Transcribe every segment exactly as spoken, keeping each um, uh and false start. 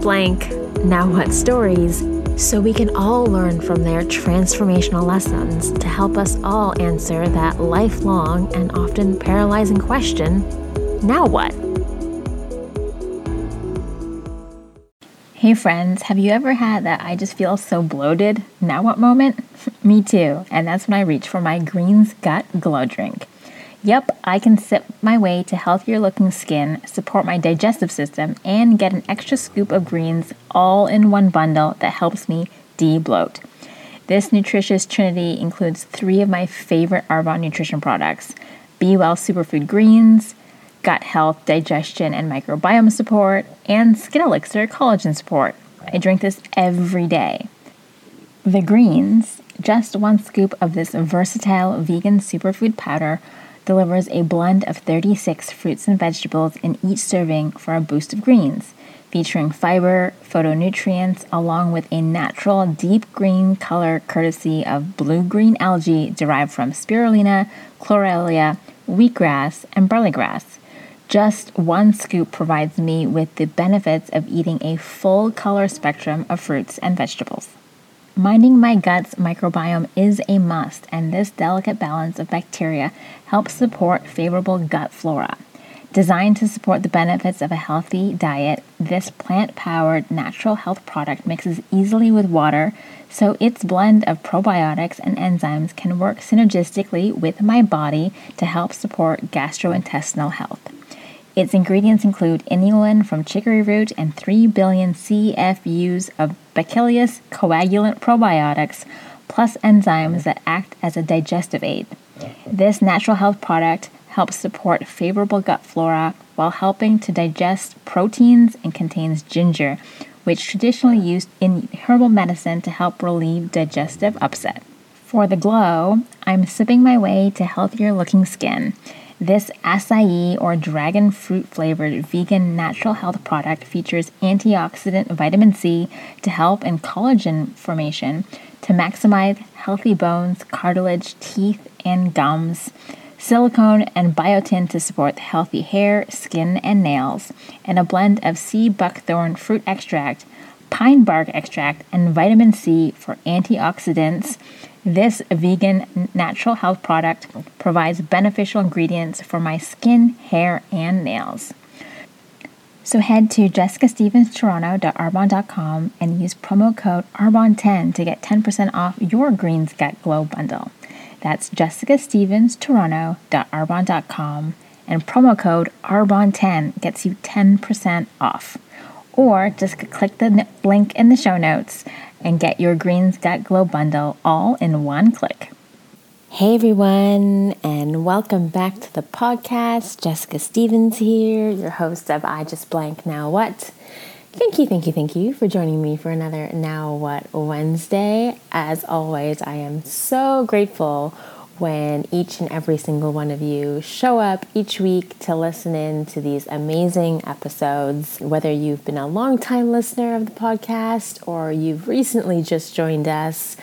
Blank Now What stories so we can all learn from their transformational lessons to help us all answer that lifelong and often paralyzing question, now what? Hey friends, have you ever had that I just feel so bloated, now what moment? Me too, and that's when I reach for my Greens Gut Glow Drink. Yep, I can sip my way to healthier looking skin, support my digestive system, and get an extra scoop of greens all in one bundle that helps me de-bloat. This nutritious trinity includes three of my favorite Arbonne nutrition products, Be Well Superfood Greens, Gut Health, Digestion, and Microbiome Support, and Skin Elixir Collagen Support. I drink this every day. The greens, just one scoop of this versatile vegan superfood powder, delivers a blend of thirty-six fruits and vegetables in each serving for a boost of greens, featuring fiber, phytonutrients, along with a natural deep green color courtesy of blue-green algae derived from spirulina, chlorella, wheatgrass, and barley grass. Just one scoop provides me with the benefits of eating a full color spectrum of fruits and vegetables. Minding my gut's microbiome is a must, and this delicate balance of bacteria helps support favorable gut flora. Designed to support the benefits of a healthy diet, this plant-powered natural health product mixes easily with water, so its blend of probiotics and enzymes can work synergistically with my body to help support gastrointestinal health. Its ingredients include inulin from chicory root and three billion C F Us of Bacillus coagulant probiotics, plus enzymes that act as a digestive aid. This natural health product helps support favorable gut flora while helping to digest proteins and contains ginger, which traditionally used in herbal medicine to help relieve digestive upset. For the glow, I'm sipping my way to healthier looking skin. This acai or dragon fruit flavored vegan natural health product features antioxidant vitamin C to help in collagen formation to maximize healthy bones, cartilage, teeth, and gums, silicone and biotin to support healthy hair, skin, and nails, and a blend of sea buckthorn fruit extract, pine bark extract, and vitamin C for antioxidants. This vegan natural health product provides beneficial ingredients for my skin, hair, and nails. So head to jessica stephens toronto dot arbonne dot com and use promo code arbonne ten to get ten percent off your Greens Gut Glow bundle. That's jessica stephens toronto dot arbonne dot com and promo code arbonne ten gets you ten percent off. Or just click the link in the show notes and get your Greens Gut Glow bundle all in one click. Hey everyone, and welcome back to the podcast. Jessica Stephens here, your host of I Just Blank Now What. Thank you, thank you, thank you for joining me for another Now What Wednesday. As always, I am so grateful when each and every single one of you show up each week to listen in to these amazing episodes. Whether you've been a long-time listener of the podcast or you've recently just joined us,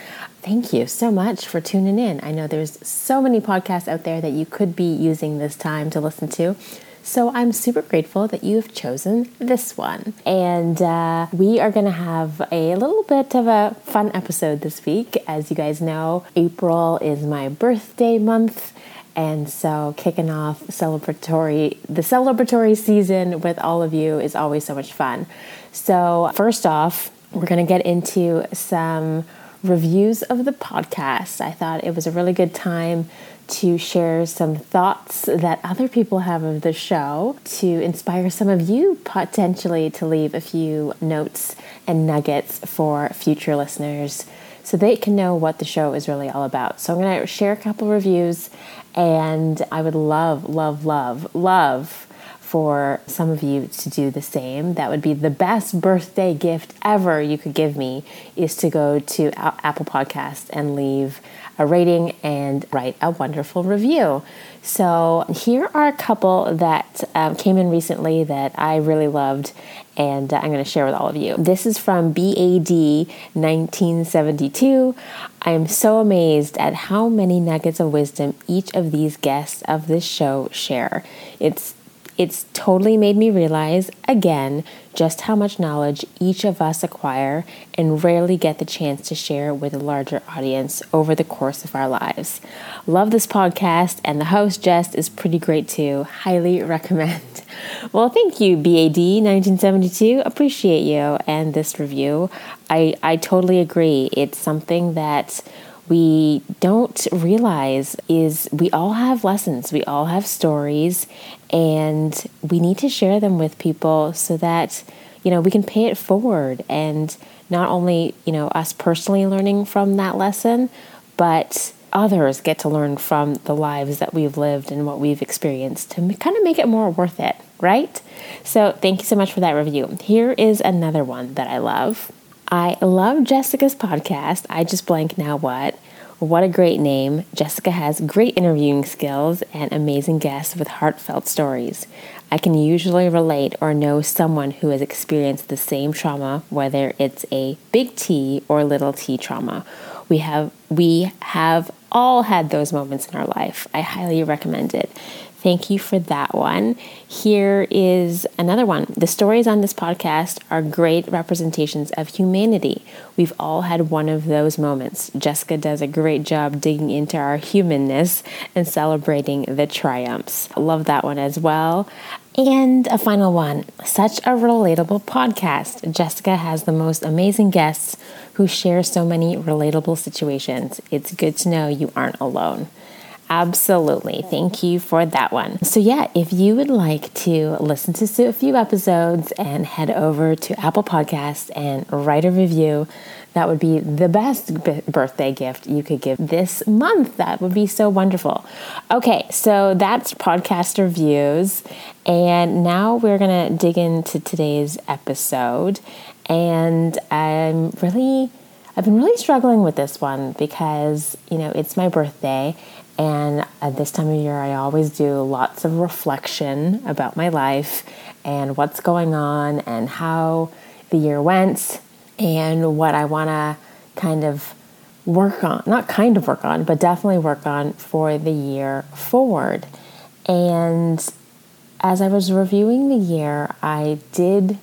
thank you so much for tuning in. I know there's so many podcasts out there that you could be using this time to listen to. So I'm super grateful that you've chosen this one. And uh, we are going to have a little bit of a fun episode this week. As you guys know, April is my birthday month. And so kicking off celebratory, the celebratory season with all of you is always so much fun. So first off, we're going to get into some reviews of the podcast. I thought it was a really good time to share some thoughts that other people have of the show to inspire some of you potentially to leave a few notes and nuggets for future listeners so they can know what the show is really all about. So I'm going to share a couple reviews, and I would love, love, love, love for some of you to do the same. That would be the best birthday gift ever you could give me, is to go to Apple Podcasts and leave a rating and write a wonderful review. So here are a couple that um, came in recently that I really loved, and uh, I'm going to share with all of you. This is from nineteen seventy-two. I am so amazed at how many nuggets of wisdom each of these guests of this show share. It's It's totally made me realize, again, just how much knowledge each of us acquire and rarely get the chance to share with a larger audience over the course of our lives. Love this podcast, and the host, Jess, is pretty great too. Highly recommend. Well, thank you, nineteen seventy-two. Appreciate you and this review. I, I totally agree. It's something that we don't realize is we all have lessons, we all have stories, and we need to share them with people so that, you know, we can pay it forward, and not only, you know, us personally learning from that lesson, but others get to learn from the lives that we've lived and what we've experienced to kind of make it more worth it, right? So thank you so much for that review. Here is another one that I love. I love Jessica's podcast, I Just Blank Now What. What a great name. Jessica has great interviewing skills and amazing guests with heartfelt stories. I can usually relate or know someone who has experienced the same trauma, whether it's a big T or little t trauma. We have, we have all had those moments in our life. I highly recommend it. Thank you for that one. Here is another one. The stories on this podcast are great representations of humanity. We've all had one of those moments. Jessica does a great job digging into our humanness and celebrating the triumphs. I love that one as well. And a final one, such a relatable podcast. Jessica has the most amazing guests who share so many relatable situations. It's good to know you aren't alone. Absolutely. Thank you for that one. So yeah, if you would like to listen to a few episodes and head over to Apple Podcasts and write a review, that would be the best b- birthday gift you could give this month. That would be so wonderful. Okay, so that's podcast reviews. And now we're going to dig into today's episode. And I'm really, I've been really struggling with this one because, you know, it's my birthday. And at this time of year, I always do lots of reflection about my life and what's going on and how the year went and what I want to kind of work on, not kind of work on, but definitely work on for the year forward. And as I was reviewing the year, I did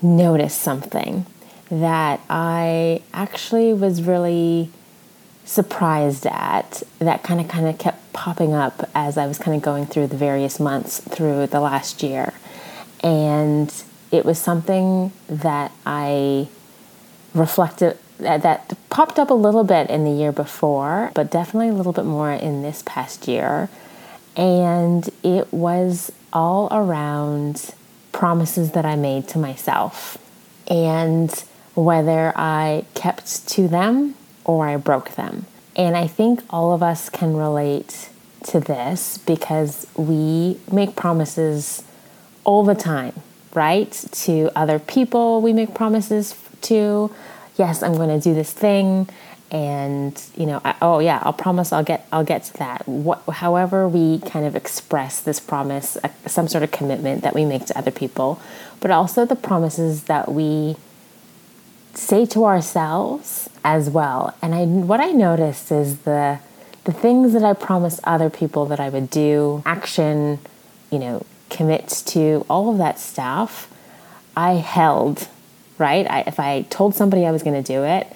notice something that I actually was really surprised at, that kind of kind of kept popping up as I was kind of going through the various months through the last year. And it was something that I reflected, that, that popped up a little bit in the year before, but definitely a little bit more in this past year. And it was all around promises that I made to myself and whether I kept to them or I broke them. And I think all of us can relate to this because we make promises all the time, right? To other people we make promises to. Yes, I'm going to do this thing, and you know, I, oh yeah, I'll promise I'll get I'll get to that. What, however we kind of express this promise, some sort of commitment that we make to other people, but also the promises that we say to ourselves as well. And I, what I noticed is the the things that I promised other people that I would do, action, you know, commit to, all of that stuff, I held, right? I, if I told somebody I was going to do it,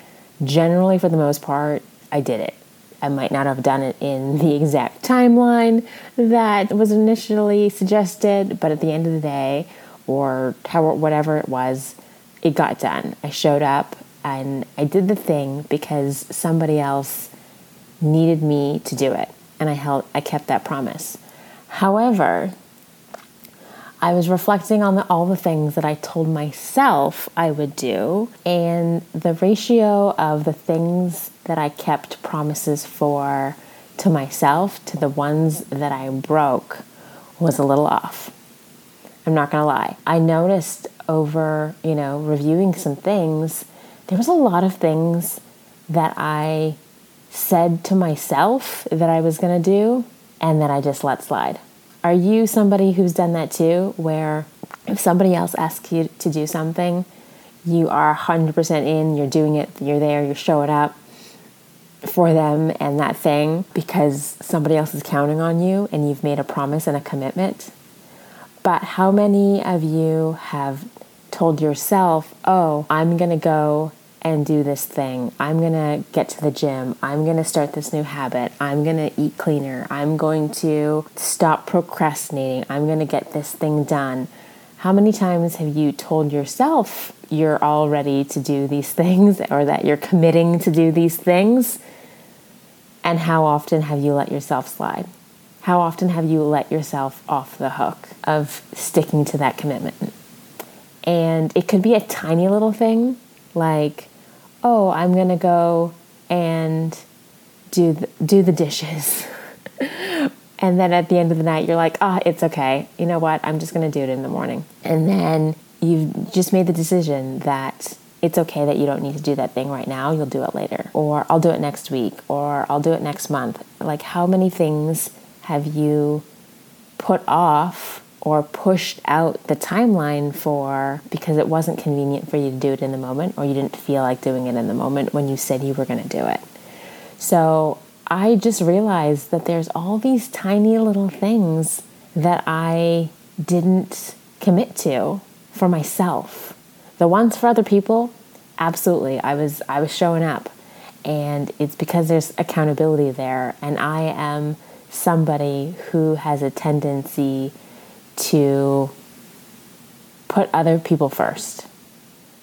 generally for the most part, I did it. I might not have done it in the exact timeline that was initially suggested, but at the end of the day, or however, whatever it was, it got done. I showed up and I did the thing because somebody else needed me to do it, and I held, I kept that promise. However, I was reflecting on the, all the things that I told myself I would do, and the ratio of the things that I kept promises for to myself to the ones that I broke was a little off. I'm not going to lie. I noticed over, you know, reviewing some things, there was a lot of things that I said to myself that I was going to do and that I just let slide. Are you somebody who's done that too, where if somebody else asks you to do something, you are one hundred percent in, you're doing it, you're there, you're showing up for them and that thing because somebody else is counting on you and you've made a promise and a commitment? But how many of you have told yourself, oh, I'm going to go and do this thing. I'm going to get to the gym. I'm going to start this new habit. I'm going to eat cleaner. I'm going to stop procrastinating. I'm going to get this thing done. How many times have you told yourself you're all ready to do these things or that you're committing to do these things? And how often have you let yourself slide? How often have you let yourself off the hook of sticking to that commitment? And it could be a tiny little thing like, oh, I'm going to go and do the, do the dishes. And then at the end of the night, you're like, ah, oh, it's okay. You know what? I'm just going to do it in the morning. And then you've just made the decision that it's okay that you don't need to do that thing right now. You'll do it later. Or I'll do it next week. Or I'll do it next month. Like, how many things have you put off or pushed out the timeline for because it wasn't convenient for you to do it in the moment, or you didn't feel like doing it in the moment when you said you were going to do it? So I just realized that there's all these tiny little things that I didn't commit to for myself. The ones for other people, absolutely. I was I was showing up, and it's because there's accountability there, and I am somebody who has a tendency to put other people first.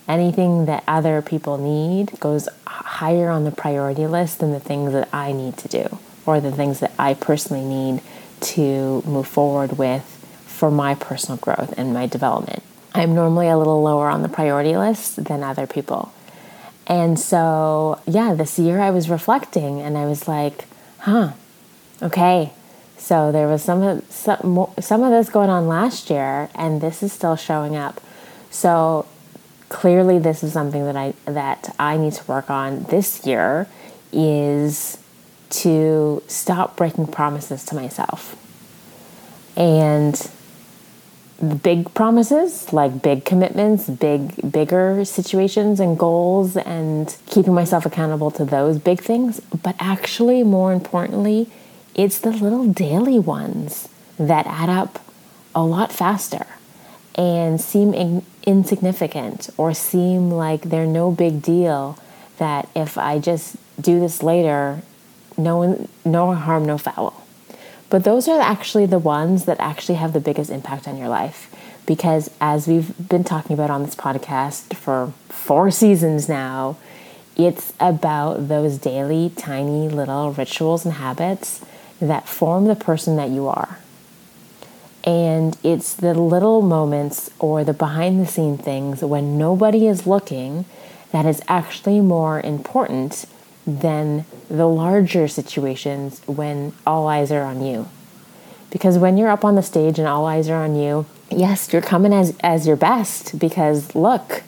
Anything that other people need goes higher on the priority list than the things that I need to do or the things that I personally need to move forward with for my personal growth and my development. I'm normally a little lower on the priority list than other people. And so, yeah, this year I was reflecting and I was like, huh, okay, so there was some of, some, some of this going on last year, and this is still showing up. So clearly this is something that I that I need to work on this year, is to stop breaking promises to myself. And the big promises, like big commitments, big bigger situations and goals, and keeping myself accountable to those big things. But actually, more importantly, it's the little daily ones that add up a lot faster and seem in- insignificant or seem like they're no big deal, that if I just do this later, no one, no harm, no foul. But those are actually the ones that actually have the biggest impact on your life, because as we've been talking about on this podcast for four seasons now, it's about those daily, tiny little rituals and habits that form the person that you are. And it's the little moments or the behind the scene things when nobody is looking that is actually more important than the larger situations when all eyes are on you. Because when you're up on the stage and all eyes are on you, yes, you're coming as, as your best, because look,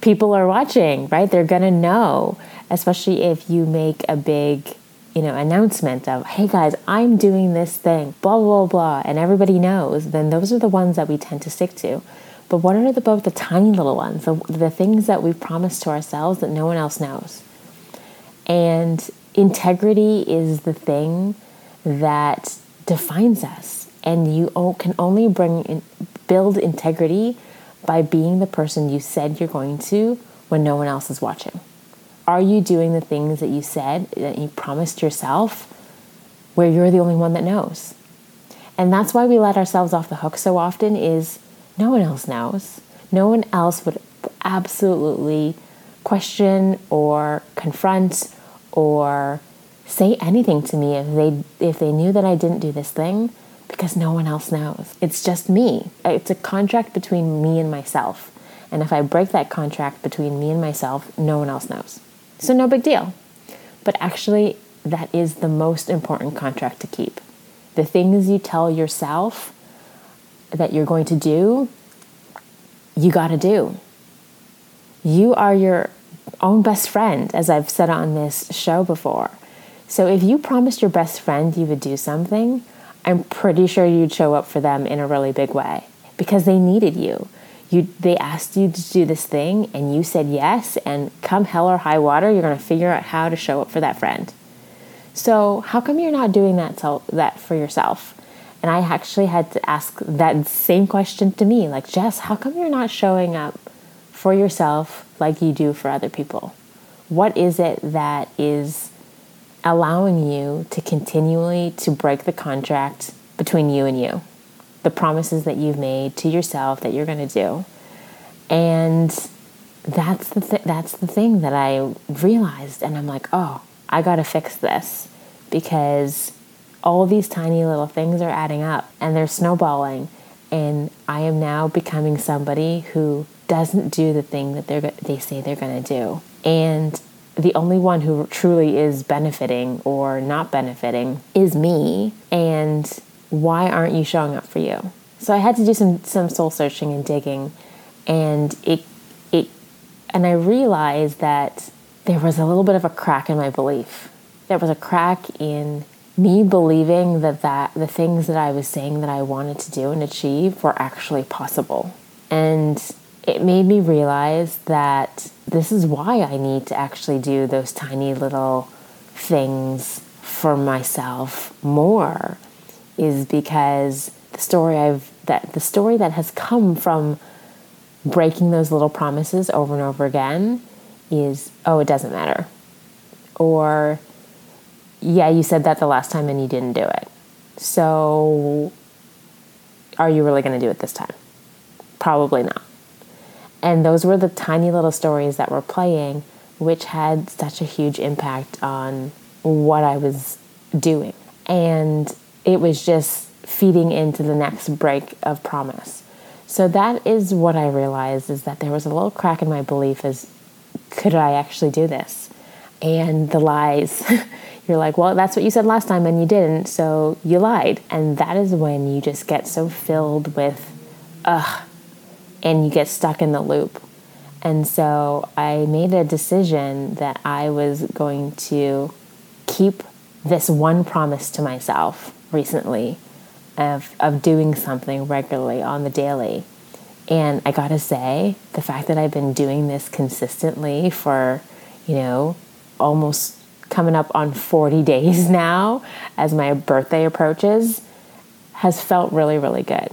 people are watching, right? They're going to know, especially if you make a big you know, announcement of, hey guys, I'm doing this thing, blah, blah, blah, and everybody knows, then those are the ones that we tend to stick to. But what are the, both the tiny little ones, the, the things that we promise to ourselves that no one else knows? And integrity is the thing that defines us. And you can only bring in, build integrity by being the person you said you're going to when no one else is watching. Are you doing the things that you said, that you promised yourself, where you're the only one that knows? And that's why we let ourselves off the hook so often, is no one else knows. No one else would absolutely question or confront or say anything to me if they if they knew that I didn't do this thing, because no one else knows. It's just me. It's a contract between me and myself. And if I break that contract between me and myself, no one else knows. So no big deal. But actually, that is the most important contract to keep. the things you tell yourself that you're going to do, you got to do. You are your own best friend, as I've said on this show before. So if you promised your best friend you would do something, I'm pretty sure you'd show up for them in a really big way because they needed you. You, they asked you to do this thing and you said yes, and come hell or high water, you're going to figure out how to show up for that friend. So how come you're not doing that, so, that for yourself? And I actually had to ask that same question to me, like, Jess, how come you're not showing up for yourself like you do for other people? What is it that is allowing you to continually to break the contract between you and you? The promises that you've made to yourself that you're going to do. And that's the th- that's the thing that I realized. And I'm like, oh, I got to fix this, because all these tiny little things are adding up and they're snowballing. And I am now becoming somebody who doesn't do the thing that they're, they say they're going to do. And the only one who truly is benefiting or not benefiting is me. And why aren't you showing up for you? So I had to do some, some soul searching and digging, and it it and I realized that there was a little bit of a crack in my belief. There was a crack in me believing that, that the things that I was saying that I wanted to do and achieve were actually possible. And it made me realize that this is why I need to actually do those tiny little things for myself more, is because the story I've that the story that has come from breaking those little promises over and over again is, oh, it doesn't matter. Or, yeah, you said that the last time and you didn't do it. So are you really going to do it this time? Probably not. And those were the tiny little stories that were playing, which had such a huge impact on what I was doing. And it was just feeding into the next break of promise. So that is what I realized, is that there was a little crack in my belief as, could I actually do this? And the lies. You're like, well, that's what you said last time and you didn't, so you lied. And that is when you just get so filled with, ugh, and you get stuck in the loop. And so I made a decision that I was going to keep this one promise to myself recently of of doing something regularly on the daily. And I gotta say, the fact that I've been doing this consistently for, you know, almost coming up on forty days now as my birthday approaches, has felt really, really good.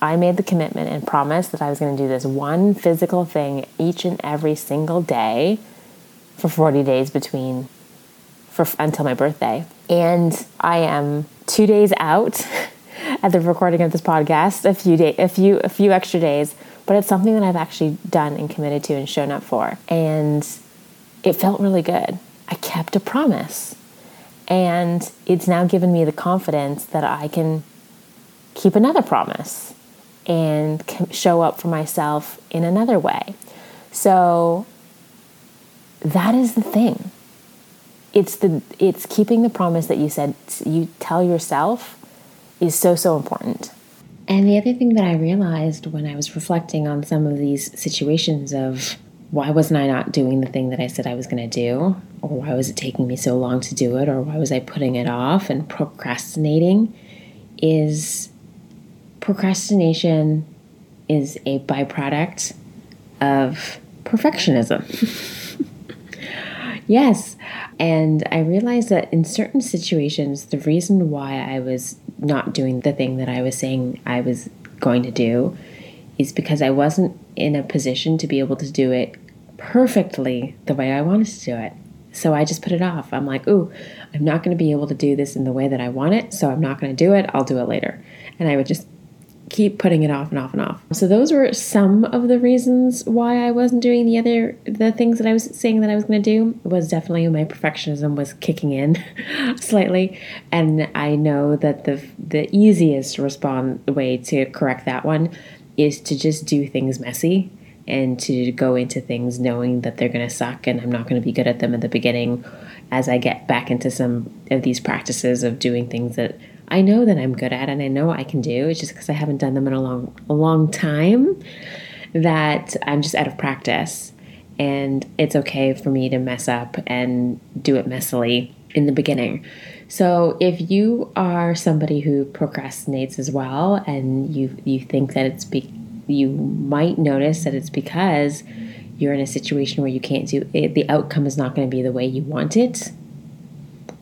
I made the commitment and promise that I was gonna do this one physical thing each and every single day for forty days between for until my birthday. And I am two days out at the recording of this podcast, a few day, a few, a few extra days, but it's something that I've actually done and committed to and shown up for. And it felt really good. I kept a promise, and it's now given me the confidence that I can keep another promise and show up for myself in another way. So that is the thing. It's the it's keeping the promise that you said you tell yourself is so, so important. And the other thing that I realized when I was reflecting on some of these situations of why wasn't I not doing the thing that I said I was going to do, or why was it taking me so long to do it, or why was I putting it off and procrastinating, is procrastination is a byproduct of perfectionism. Yes. And I realized that in certain situations, the reason why I was not doing the thing that I was saying I was going to do is because I wasn't in a position to be able to do it perfectly the way I wanted to do it. So I just put it off. I'm like, ooh, I'm not going to be able to do this in the way that I want it, so I'm not going to do it. I'll do it later. And I would just keep putting it off and off and off. So those were some of the reasons why I wasn't doing the other the things that I was saying that I was going to do. It was definitely my perfectionism was kicking in slightly, and I know that the the easiest respond way to correct that one is to just do things messy and to go into things knowing that they're going to suck and I'm not going to be good at them at the beginning, as I get back into some of these practices of doing things that I know that I'm good at and I know I can do. It's just because I haven't done them in a long, a long time that I'm just out of practice. And it's okay for me to mess up and do it messily in the beginning. So if you are somebody who procrastinates as well, and you you think that it's be, you might notice that it's because you're in a situation where you can't do it, the outcome is not going to be the way you want it.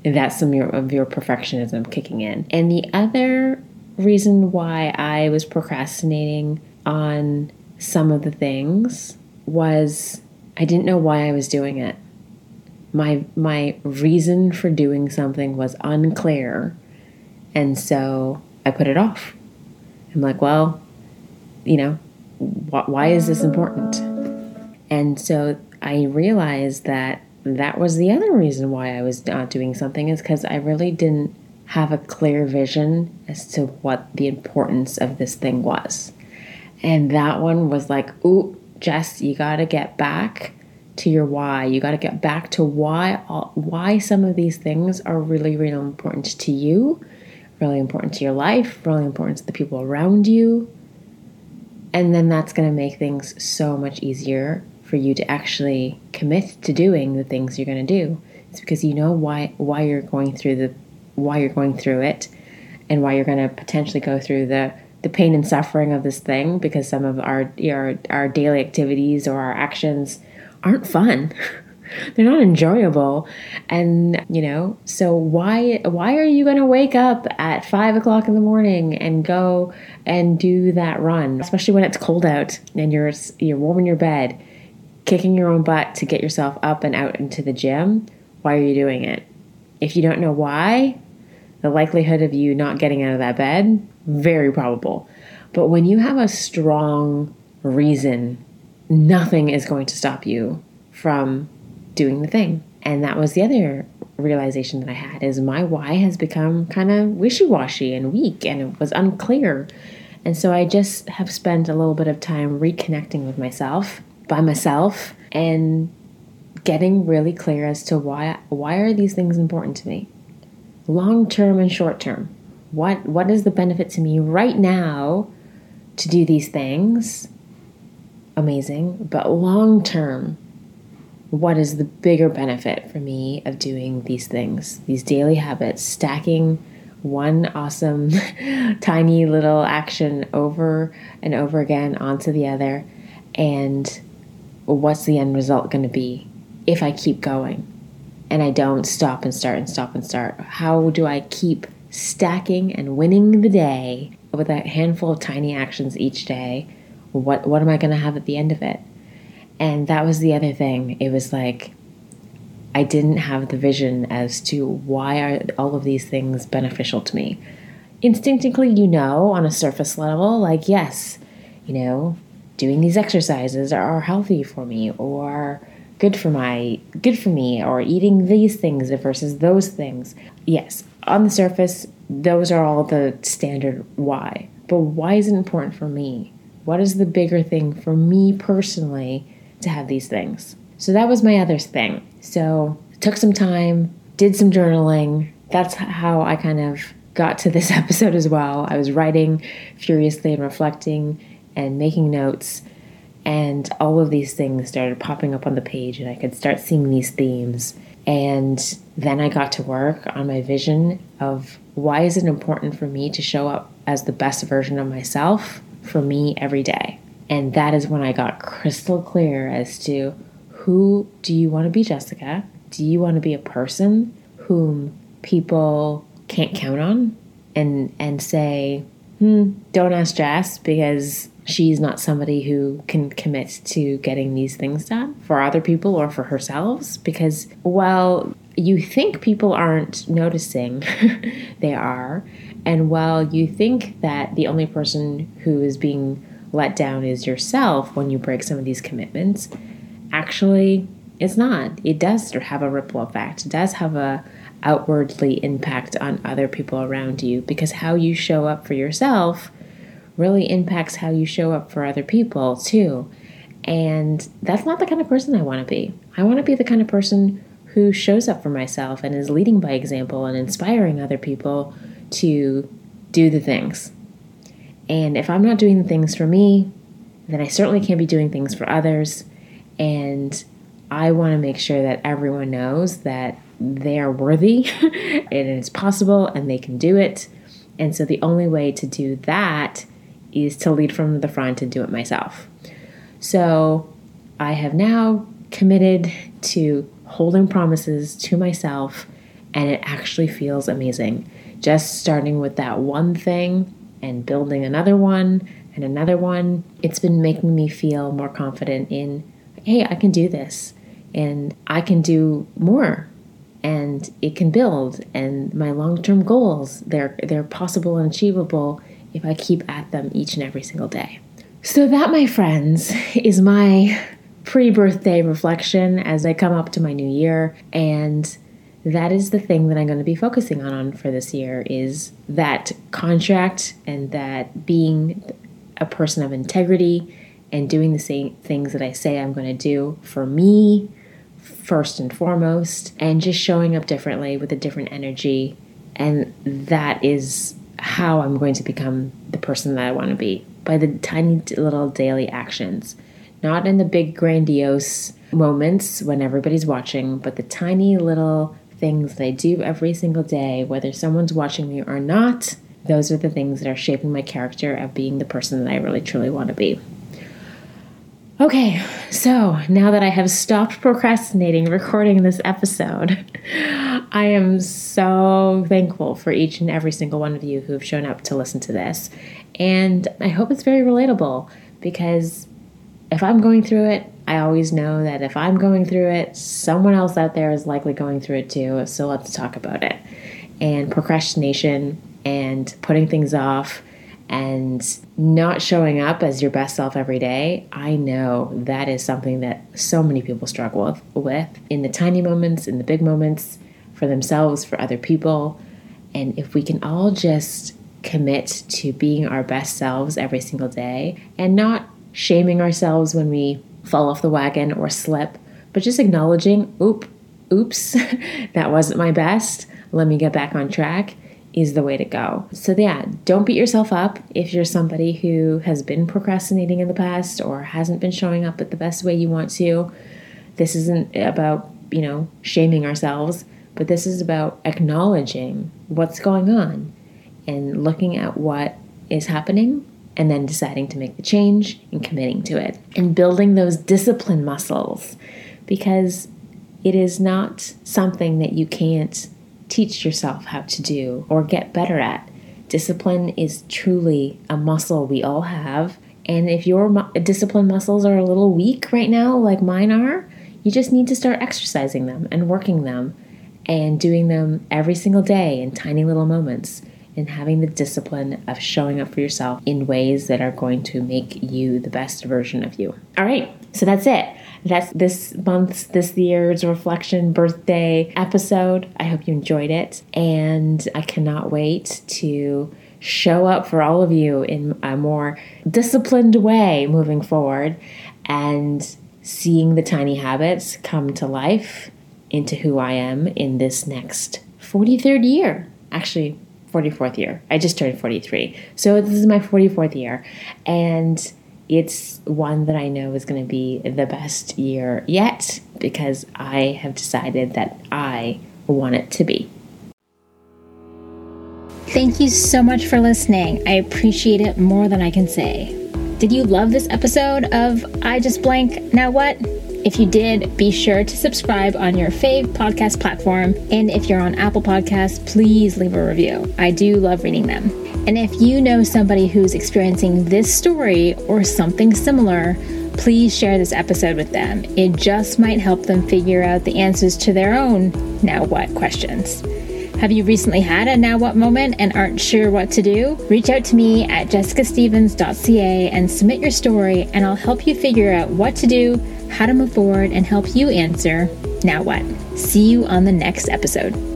That's some of your, of your perfectionism kicking in. And the other reason why I was procrastinating on some of the things was I didn't know why I was doing it. My my reason for doing something was unclear, and so I put it off. I'm like, well, you know, wh- why is this important? And so I realized that that was the other reason why I was not doing something, is because I really didn't have a clear vision as to what the importance of this thing was. And that one was like, ooh, Jess, you got to get back to your why. You got to get back to why why some of these things are really, really important to you, really important to your life, really important to the people around you. And then that's going to make things so much easier for you to actually commit to doing the things you're going to do. It's because you know why why you're going through the why you're going through it, and why you're going to potentially go through the the pain and suffering of this thing, because some of our our, our daily activities or our actions aren't fun. They're not enjoyable. And, you know, so why why are you going to wake up at five o'clock in the morning and go and do that run, especially when it's cold out and you're you're warm in your bed, kicking your own butt to get yourself up and out into the gym? Why are you doing it? If you don't know why, the likelihood of you not getting out of that bed, very probable. But when you have a strong reason, nothing is going to stop you from doing the thing. And that was the other realization that I had, is my why has become kind of wishy-washy and weak, and it was unclear. And so I just have spent a little bit of time reconnecting with myself, by myself, and getting really clear as to why why are these things important to me, long-term and short-term. What what is the benefit to me right now to do these things? Amazing. But long term, what is the bigger benefit for me of doing these things, these daily habits, stacking one awesome tiny little action over and over again onto the other? And what's the end result going to be if I keep going and I don't stop and start and stop and start? How do I keep stacking and winning the day with a handful of tiny actions each day? What what am I going to have at the end of it? And that was the other thing. It was like I didn't have the vision as to why are all of these things beneficial to me. Instinctively, you know, on a surface level, like, yes, you know, doing these exercises are healthy for me, or good for my good for me, or eating these things versus those things. Yes, on the surface, those are all the standard why. But why is it important for me? What is the bigger thing for me personally to have these things? So that was my other thing. So I took some time, did some journaling. That's how I kind of got to this episode as well. I was writing furiously and reflecting and making notes, and all of these things started popping up on the page, and I could start seeing these themes. And then I got to work on my vision of why is it important for me to show up as the best version of myself for me every day. And that is when I got crystal clear as to, who do you want to be, Jessica? Do you want to be a person whom people can't count on and and say, hmm, don't ask Jess because she's not somebody who can commit to getting these things done for other people or for herself? Because while you think people aren't noticing, they are. And while you think that the only person who is being let down is yourself when you break some of these commitments, actually it's not. It does have a ripple effect. It does have a outwardly impact on other people around you, because how you show up for yourself really impacts how you show up for other people too. And that's not the kind of person I want to be. I want to be the kind of person who shows up for myself and is leading by example and inspiring other people to do the things. And if I'm not doing the things for me, then I certainly can't be doing things for others. And I want to make sure that everyone knows that they are worthy and it's possible and they can do it. And so the only way to do that is to lead from the front and do it myself. So I have now committed to holding promises to myself, and it actually feels amazing. Just starting with that one thing and building another one and another one, it's been making me feel more confident in, hey, I can do this and I can do more and it can build, and my long-term goals, they're they're possible and achievable if I keep at them each and every single day. So that, my friends, is my pre-birthday reflection as I come up to my new year. And that is the thing that I'm going to be focusing on, on for this year, is that contract and that being a person of integrity and doing the same things that I say I'm going to do for me first and foremost, and just showing up differently with a different energy. And that is how I'm going to become the person that I want to be, by the tiny little daily actions, not in the big grandiose moments when everybody's watching, but the tiny little things that I do every single day, whether someone's watching me or not. Those are the things that are shaping my character of being the person that I really truly want to be. Okay, so now that I have stopped procrastinating recording this episode, I am so thankful for each and every single one of you who have shown up to listen to this. And I hope it's very relatable, because if I'm going through it, I always know that if I'm going through it, someone else out there is likely going through it too. So let's talk about it. And procrastination and putting things off and not showing up as your best self every day, I know that is something that so many people struggle with, in the tiny moments, in the big moments, for themselves, for other people. And if we can all just commit to being our best selves every single day and not shaming ourselves when we fall off the wagon or slip, but just acknowledging, oop, oops, that wasn't my best, let me get back on track, is the way to go. So yeah, don't beat yourself up if you're somebody who has been procrastinating in the past or hasn't been showing up at the best way you want to. This isn't about, you know, shaming ourselves, but this is about acknowledging what's going on and looking at what is happening and then deciding to make the change and committing to it and building those discipline muscles, because it is not something that you can't teach yourself how to do or get better at. Discipline is truly a muscle we all have. And if your mu- discipline muscles are a little weak right now, like mine are, you just need to start exercising them and working them and doing them every single day in tiny little moments, and having the discipline of showing up for yourself in ways that are going to make you the best version of you. All right, so that's it. That's this month's, this year's reflection birthday episode. I hope you enjoyed it. And I cannot wait to show up for all of you in a more disciplined way moving forward, and seeing the tiny habits come to life into who I am in this next forty-third year. Actually, forty-fourth year. I just turned forty-three. So this is my forty-fourth year. And it's one that I know is going to be the best year yet, because I have decided that I want it to be. Thank you so much for listening. I appreciate it more than I can say. Did you love this episode of I Just Blank Now What? If you did, be sure to subscribe on your fave podcast platform. And if you're on Apple Podcasts, please leave a review. I do love reading them. And if you know somebody who's experiencing this story or something similar, please share this episode with them. It just might help them figure out the answers to their own now what questions. Have you recently had a now what moment and aren't sure what to do? Reach out to me at jessica stephens dot c a and submit your story, and I'll help you figure out what to do, how to move forward, and help you answer now what. See you on the next episode.